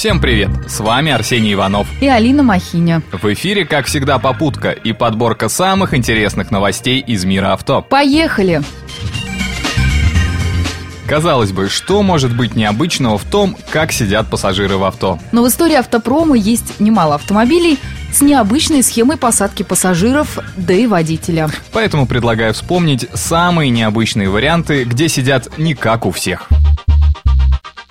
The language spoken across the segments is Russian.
Всем привет! С вами Арсений Иванов и Алина Махиня. В эфире, как всегда, попутка и подборка самых интересных новостей из мира авто. Поехали! Казалось бы, что может быть необычного в том, как сидят пассажиры в авто? Но в истории автопрома есть немало автомобилей с необычной схемой посадки пассажиров, да и водителя. Поэтому предлагаю вспомнить самые необычные варианты, где сидят не как у всех.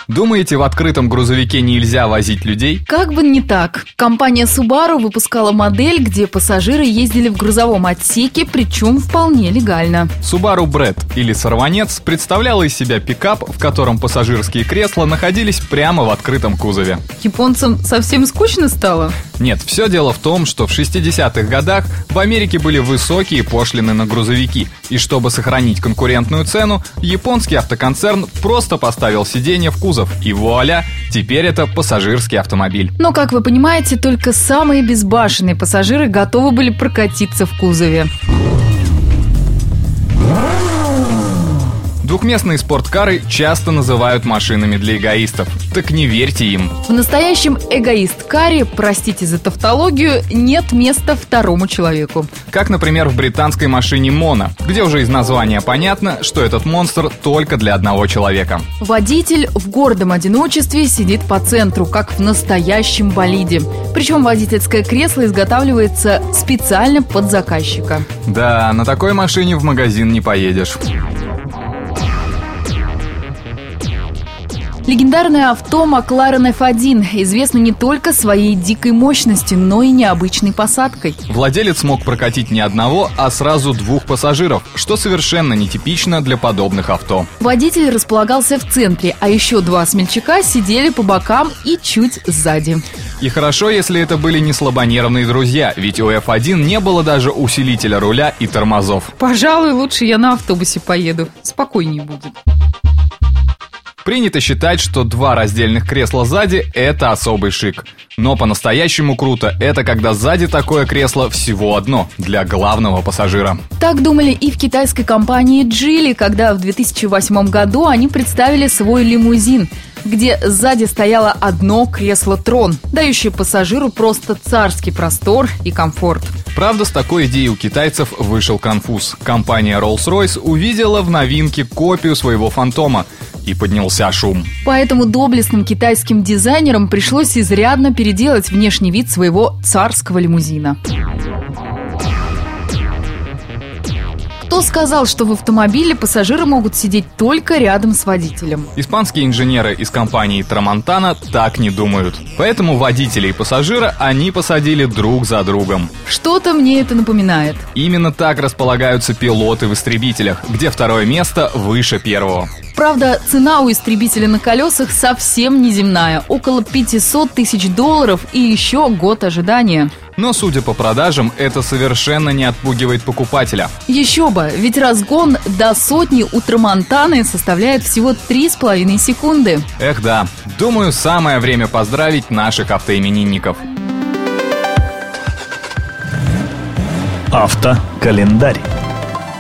Думаете, в открытом грузовике нельзя возить людей? Как бы не так. Компания Subaru выпускала модель, где пассажиры ездили в грузовом отсеке, причем вполне легально. Subaru Bread, или сорванец, представляла из себя пикап, в котором пассажирские кресла находились прямо в открытом кузове. Японцам совсем скучно стало? Нет, все дело в том, что в 60-х годах в Америке были высокие пошлины на грузовики, и чтобы сохранить конкурентную цену, японский автоконцерн просто поставил сиденье в кузов. И вуаля, теперь это пассажирский автомобиль. Но, как вы понимаете, только самые безбашенные пассажиры готовы были прокатиться в кузове. Двухместные спорткары часто называют машинами для эгоистов. Так не верьте им. В настоящем эгоист-каре, простите за тавтологию, нет места второму человеку. Как, например, в британской машине «Моно», где уже из названия понятно, что этот монстр только для одного человека. Водитель в гордом одиночестве сидит по центру, как в настоящем болиде. Причем водительское кресло изготавливается специально под заказчика. Да, на такой машине в магазин не поедешь. Легендарное авто McLaren F1 известно не только своей дикой мощностью, но и необычной посадкой. Владелец мог прокатить не одного, а сразу двух пассажиров, что совершенно нетипично для подобных авто. Водитель располагался в центре, а еще два смельчака сидели по бокам и чуть сзади. И хорошо, если это были не слабонервные друзья, ведь у F1 не было даже усилителя руля и тормозов. Пожалуй, лучше я на автобусе поеду, спокойнее будет. Принято считать, что два раздельных кресла сзади – это особый шик. Но по-настоящему круто – это когда сзади такое кресло всего одно для главного пассажира. Так думали и в китайской компании Geely, когда в 2008 году они представили свой лимузин, где сзади стояло одно кресло-трон, дающее пассажиру просто царский простор и комфорт. Правда, с такой идеей у китайцев вышел конфуз. Компания Rolls-Royce увидела в новинке копию своего фантома, и поднялся шум. Поэтому доблестным китайским дизайнерам пришлось изрядно переделать внешний вид своего царского лимузина. Кто сказал, что в автомобиле пассажиры могут сидеть только рядом с водителем? Испанские инженеры из компании «Трамонтана» так не думают. Поэтому водителя и пассажира они посадили друг за другом. Что-то мне это напоминает. Именно так располагаются пилоты в истребителях, где второе место выше первого. Правда, цена у истребителя на колесах совсем неземная. Около $500 тысяч и еще год ожидания. Но, судя по продажам, это совершенно не отпугивает покупателя. Еще бы, ведь разгон до 100 у Трамонтаны составляет всего 3,5 секунды. Эх да, думаю, самое время поздравить наших автоименинников. Автокалендарь.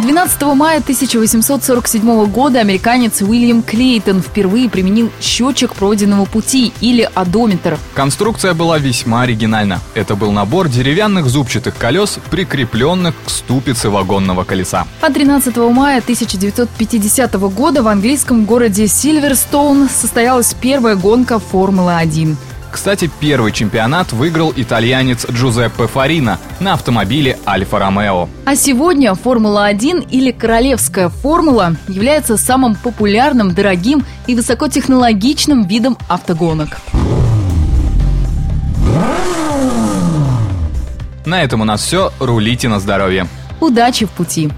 12 мая 1847 года американец Уильям Клейтон впервые применил счетчик пройденного пути, или одометр. Конструкция была весьма оригинальна. Это был набор деревянных зубчатых колес, прикрепленных к ступице вагонного колеса. А 13 мая 1950 года в английском городе Сильверстоун состоялась первая гонка Формулы-1. Кстати, первый чемпионат выиграл итальянец Джузеппе Фарина на автомобиле Альфа-Ромео. А сегодня Формула-1, или королевская формула, является самым популярным, дорогим и высокотехнологичным видом автогонок. На этом у нас все. Рулите на здоровье. Удачи в пути!